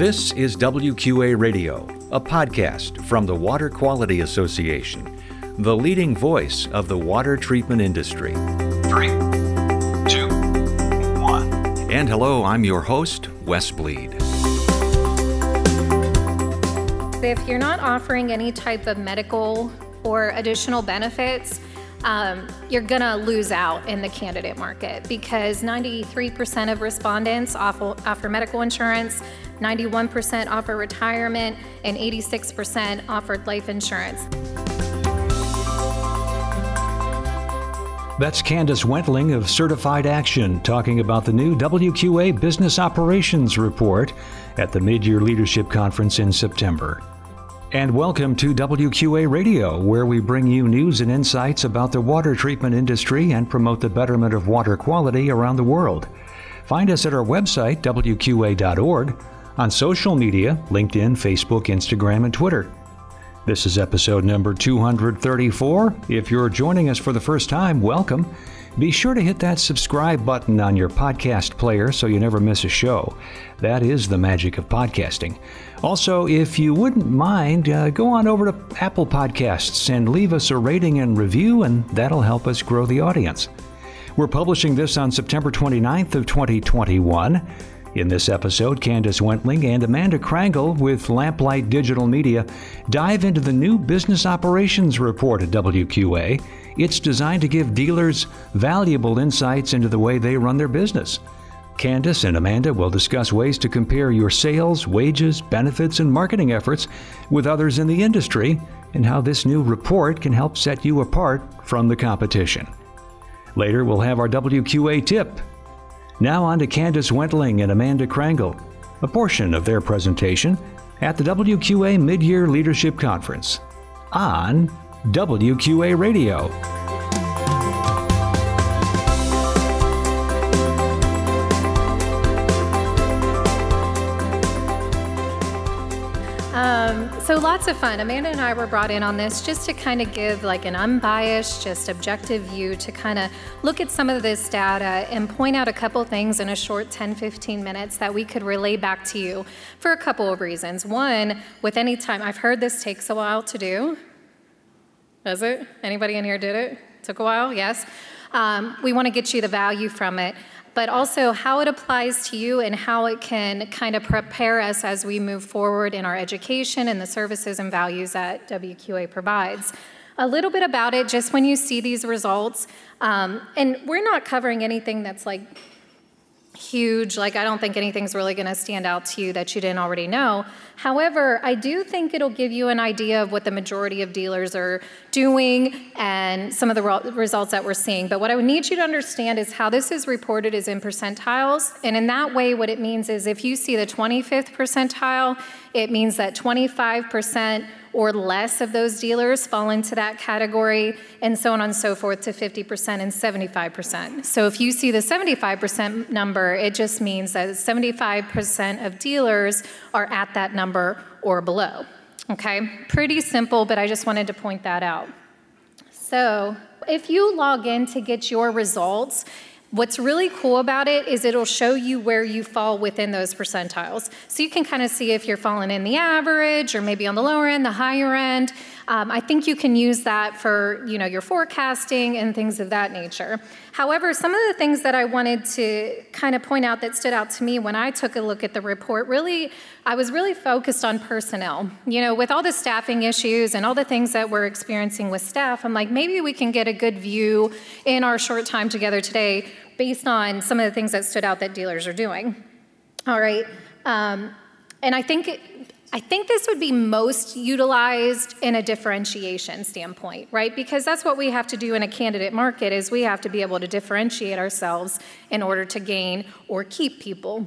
This is WQA Radio, a podcast from the Water Quality Association, the leading voice of the water treatment industry. 3, 2, 1. And hello, I'm your host, Wes Bleed. If you're not offering any type of medical or additional benefits, you're going to lose out in the candidate market because 93% of respondents offer medical insurance, 91% offer retirement, and 86% offered life insurance. That's Candace Wentling of Certified Action talking about the new WQA Business Operations Report at the Mid-Year Leadership Conference in September. And welcome to WQA Radio, where we bring you news and insights about the water treatment industry and promote the betterment of water quality around the world. Find us at our website, wqa.org, on social media, LinkedIn, Facebook, Instagram, and Twitter. This is episode number 234. If you're joining us for the first time, welcome. Be sure to hit that subscribe button on your podcast player so you never miss a show. That is the magic of podcasting. Also, if you wouldn't mind, go on over to Apple Podcasts and leave us a rating and review, and that'll help us grow the audience. We're publishing this on September 29th of 2021. In this episode, Candace Wentling and Amanda Krangel with Lamplight Digital Media dive into the new Business Operations Report at WQA. It's designed to give dealers valuable insights into the way they run their business. Candace and Amanda will discuss ways to compare your sales, wages, benefits, and marketing efforts with others in the industry and how this new report can help set you apart from the competition. Later, we'll have our WQA tip. Now on to Candace Wentling and Amanda Krangel, a portion of their presentation at the WQA Mid-Year Leadership Conference on WQA Radio. So lots of fun. Amanda and I were brought in on this just to kind of give like an unbiased, just objective view to kind of look at some of this data and point out a couple things in a short 10, 15 minutes that we could relay back to you for a couple of reasons. One, with any time, I've heard this takes a while to do. Does it? Anybody in here did it? Took a while? Yes. We want to get you the value from it, but also how it applies to you and how it can kind of prepare us as we move forward in our education and the services and values that WQA provides. A little bit about it, just when you see these results, and we're not covering anything that's like huge, like I don't think anything's really going to stand out to you that you didn't already know. However, I do think it'll give you an idea of what the majority of dealers are doing and some of the results that we're seeing. But what I would need you to understand is how this is reported is in percentiles. And in that way, what it means is if you see the 25th percentile, it means that 25% or less of those dealers fall into that category, and so on and so forth to 50% and 75%. So if you see the 75% number, it just means that 75% of dealers are at that number or below. Okay, pretty simple, but I just wanted to point that out. So if you log in to get your results, what's really cool about it is it'll show you where you fall within those percentiles. So you can kind of see if you're falling in the average or maybe on the lower end, the higher end. I think you can use that for, you know, your forecasting and things of that nature. However, some of the things that I wanted to kind of point out that stood out to me when I took a look at the report, really, I was really focused on personnel. You know, with all the staffing issues and all the things that we're experiencing with staff, I'm like, maybe we can get a good view in our short time together today based on some of the things that stood out that dealers are doing. All right. And I think this would be most utilized in a differentiation standpoint, right? Because that's what we have to do in a candidate market is we have to be able to differentiate ourselves in order to gain or keep people.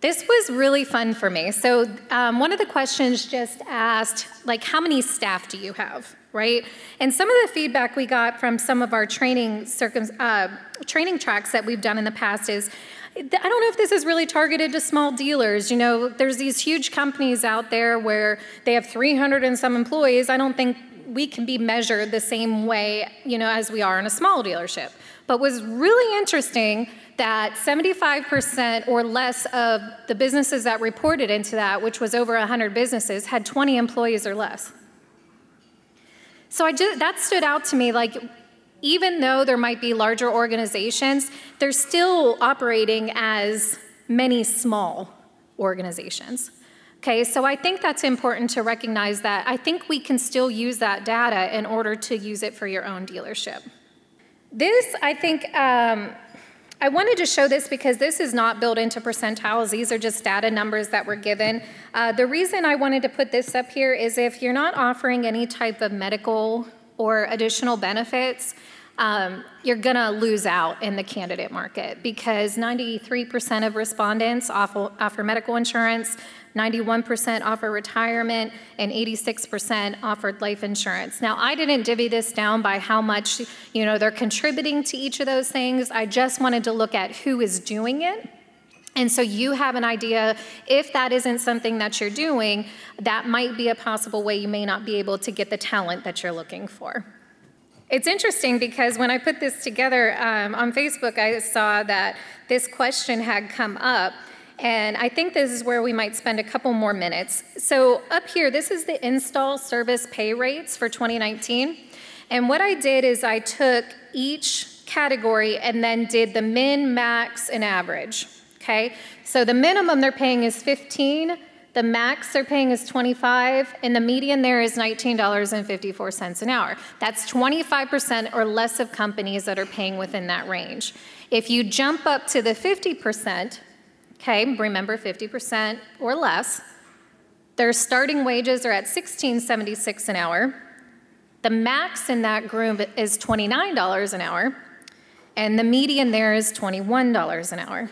This was really fun for me. So one of the questions just asked, like, how many staff do you have, right? And some of the feedback we got from some of our training tracks that we've done in the past is, I don't know if this is really targeted to small dealers. You know, there's these huge companies out there where they have 300 and some employees. I don't think we can be measured the same way, you know, as we are in a small dealership. But was really interesting that 75% or less of the businesses that reported into that, which was over 100 businesses, had 20 employees or less. So that stood out to me, like, even though there might be larger organizations, they're still operating as many small organizations. Okay, so I think that's important to recognize that. I think we can still use that data in order to use it for your own dealership. This, I think, I wanted to show this because this is not built into percentiles. These are just data numbers that were given. The reason I wanted to put this up here is if you're not offering any type of medical or additional benefits, you're gonna lose out in the candidate market because 93% of respondents offer medical insurance, 91% offer retirement, and 86% offered life insurance. Now, I didn't divvy this down by how much, you know, they're contributing to each of those things. I just wanted to look at who is doing it. And so you have an idea, if that isn't something that you're doing, that might be a possible way you may not be able to get the talent that you're looking for. It's interesting because when I put this together on Facebook, I saw that this question had come up. And I think this is where we might spend a couple more minutes. So up here, this is the install service pay rates for 2019. And what I did is I took each category and then did the min, max, and average, okay? So the minimum they're paying is $15, the max they're paying is $25, and the median there is $19.54 an hour. That's 25% or less of companies that are paying within that range. If you jump up to the 50%, okay, remember 50% or less. Their starting wages are at $16.76 an hour. The max in that group is $29 an hour, and the median there is $21 an hour.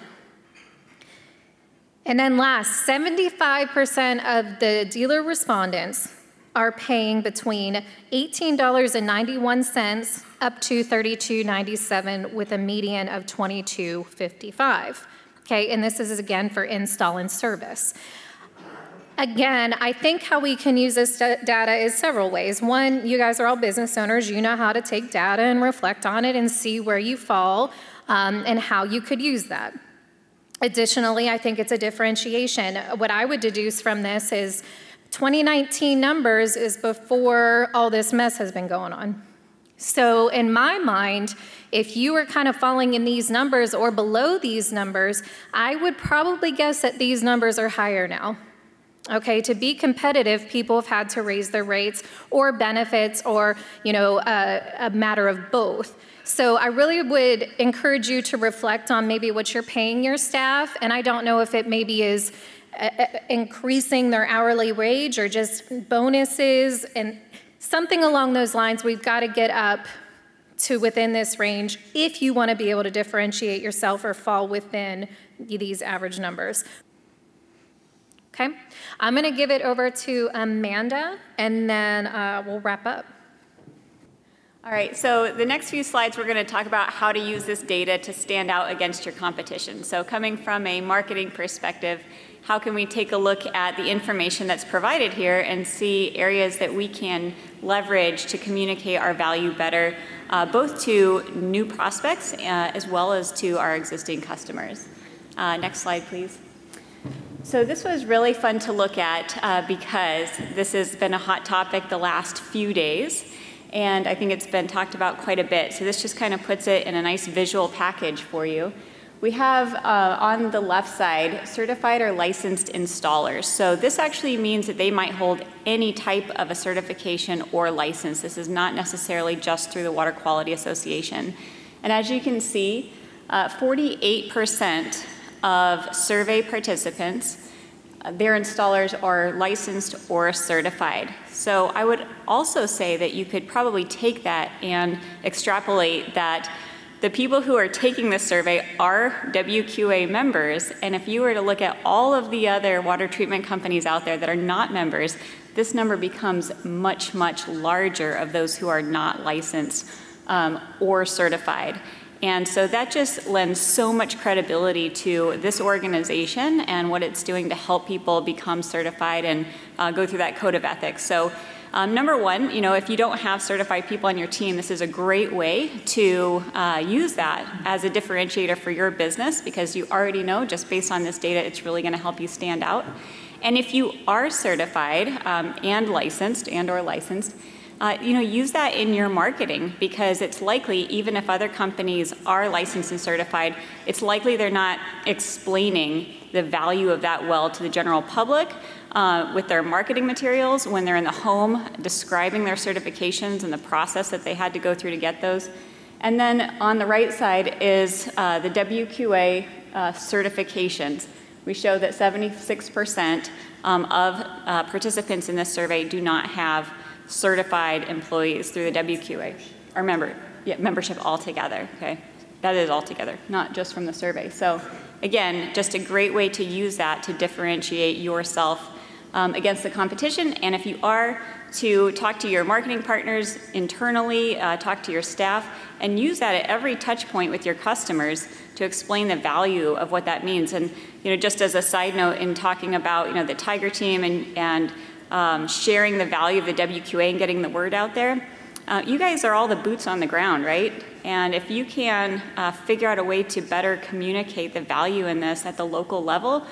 And then last, 75% of the dealer respondents are paying between $18.91 up to $32.97 with a median of $22.55. Okay, and this is, again, for install and service. Again, I think how we can use this data is several ways. One, you guys are all business owners. You know how to take data and reflect on it and see where you fall and how you could use that. Additionally, I think it's a differentiation. What I would deduce from this is 2019 numbers is before all this mess has been going on. So in my mind, if you were kind of falling in these numbers or below these numbers, I would probably guess that these numbers are higher now. Okay, to be competitive, people have had to raise their rates or benefits or, you know, a matter of both. So I really would encourage you to reflect on maybe what you're paying your staff, and I don't know if it maybe is increasing their hourly wage or just bonuses and something along those lines. We've got to get up to within this range if you want to be able to differentiate yourself or fall within these average numbers. Okay, I'm going to give it over to Amanda, and then we'll wrap up. All right, so the next few slides, we're going to talk about how to use this data to stand out against your competition. So coming from a marketing perspective, how can we take a look at the information that's provided here and see areas that we can leverage to communicate our value better, both to new prospects as well as to our existing customers. Next slide, please. So this was really fun to look at because this has been a hot topic the last few days, and I think it's been talked about quite a bit. So this just kind of puts it in a nice visual package for you. We have on the left side, certified or licensed installers. So this actually means that they might hold any type of a certification or license. This is not necessarily just through the Water Quality Association. And as you can see, 48% of survey participants, their installers are licensed or certified. So I would also say that you could probably take that and extrapolate that the people who are taking this survey are WQA members, and if you were to look at all of the other water treatment companies out there that are not members, this number becomes much, much larger of those who are not licensed or certified. And so that just lends so much credibility to this organization and what it's doing to help people become certified and go through that code of ethics. So Number one, you know, if you don't have certified people on your team, this is a great way to use that as a differentiator for your business, because you already know just based on this data, it's really going to help you stand out. And if you are certified and licensed, you know, use that in your marketing, because it's likely, even if other companies are licensed and certified, it's likely they're not explaining the value of that well to the general public with their marketing materials when they're in the home, describing their certifications and the process that they had to go through to get those. And then on the right side is the WQA certifications. We show that 76% of participants in this survey do not have certified employees through the WQA, or membership altogether, okay? That is altogether, not just from the survey. So again, just a great way to use that to differentiate yourself against the competition. And if you are, to talk to your marketing partners internally, talk to your staff, and use that at every touch point with your customers to explain the value of what that means. And you know, just as a side note, in talking about, you know, the Tiger team and sharing the value of the WQA and getting the word out there, you guys are all the boots on the ground, right? And if you can figure out a way to better communicate the value in this at the local level,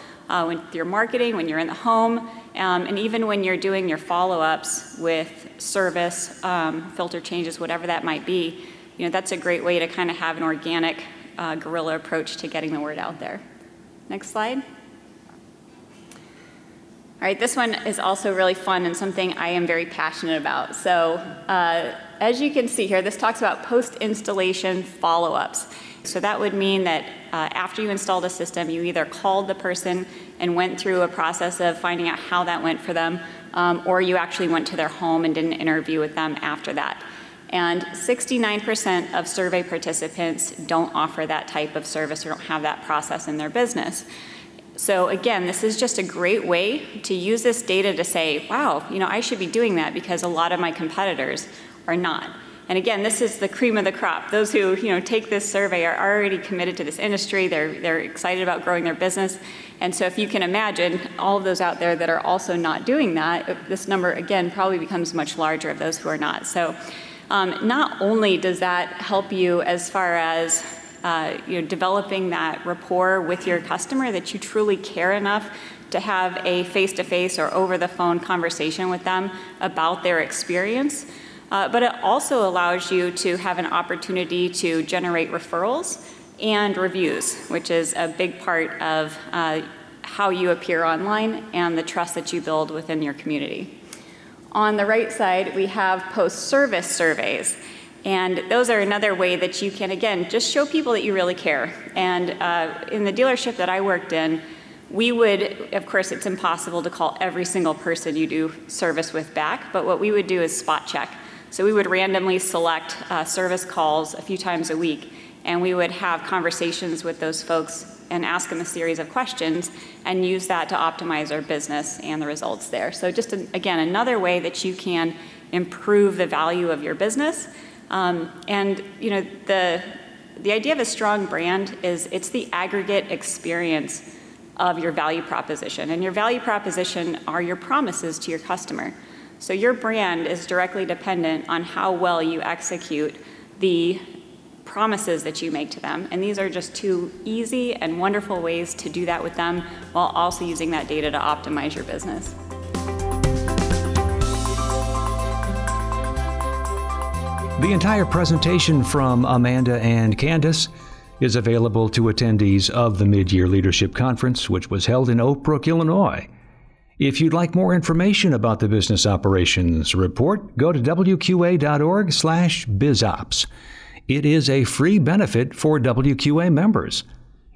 with your marketing, when you're in the home, and even when you're doing your follow-ups with service, filter changes, whatever that might be, you know, that's a great way to kind of have an organic guerrilla approach to getting the word out there. Next slide. All right, this one is also really fun and something I am very passionate about. So as you can see here, this talks about post-installation follow-ups. So that would mean that after you installed a system, you either called the person and went through a process of finding out how that went for them, or you actually went to their home and did an interview with them after that. And 69% of survey participants don't offer that type of service or don't have that process in their business. So again, this is just a great way to use this data to say, wow, you know, I should be doing that because a lot of my competitors are not. And again, this is the cream of the crop. Those who, you know, take this survey are already committed to this industry. They're excited about growing their business. And so if you can imagine all of those out there that are also not doing that, this number, again, probably becomes much larger of those who are not. So not only does that help you as far as you know, developing that rapport with your customer, that you truly care enough to have a face-to-face or over-the-phone conversation with them about their experience, but it also allows you to have an opportunity to generate referrals and reviews, which is a big part of how you appear online and the trust that you build within your community. On the right side, we have post-service surveys. And those are another way that you can, again, just show people that you really care. And in the dealership that I worked in, we would, of course, it's impossible to call every single person you do service with back, but what we would do is spot check. So we would randomly select service calls a few times a week, and we would have conversations with those folks and ask them a series of questions and use that to optimize our business and the results there. So just, again, another way that you can improve the value of your business. And you know, the idea of a strong brand is it's the aggregate experience of your value proposition. And your value proposition are your promises to your customer. So your brand is directly dependent on how well you execute the promises that you make to them. And these are just two easy and wonderful ways to do that with them while also using that data to optimize your business. The entire presentation from Amanda and Candace is available to attendees of the Mid-Year Leadership Conference, which was held in Oak Brook, Illinois. If you'd like more information about the Business Operations Report, go to wqa.org/bizops. It is a free benefit for WQA members.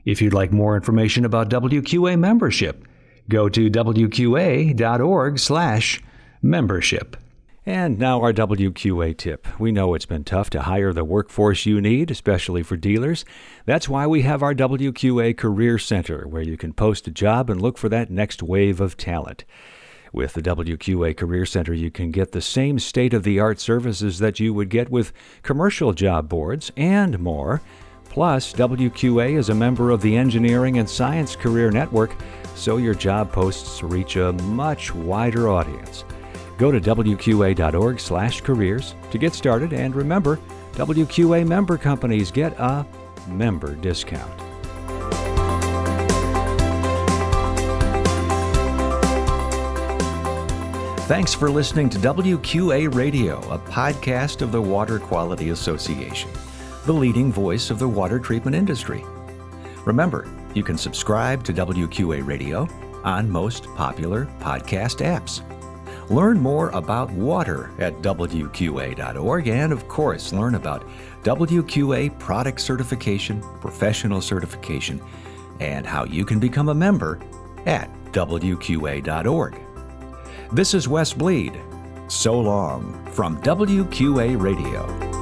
If you'd like more information about WQA membership, go to wqa.org/membership. And now our WQA tip. We know it's been tough to hire the workforce you need, especially for dealers. That's why we have our WQA Career Center, where you can post a job and look for that next wave of talent. With the WQA Career Center, you can get the same state-of-the-art services that you would get with commercial job boards and more. Plus, WQA is a member of the Engineering and Science Career Network, so your job posts reach a much wider audience. Go to wqa.org/careers to get started, and remember, WQA member companies get a member discount. Thanks for listening to WQA Radio, a podcast of the Water Quality Association, the leading voice of the water treatment industry. Remember, you can subscribe to WQA Radio on most popular podcast apps. Learn more about water at WQA.org and, of course, learn about WQA product certification, professional certification, and how you can become a member at WQA.org. This is Wes Bleed. So long from WQA Radio.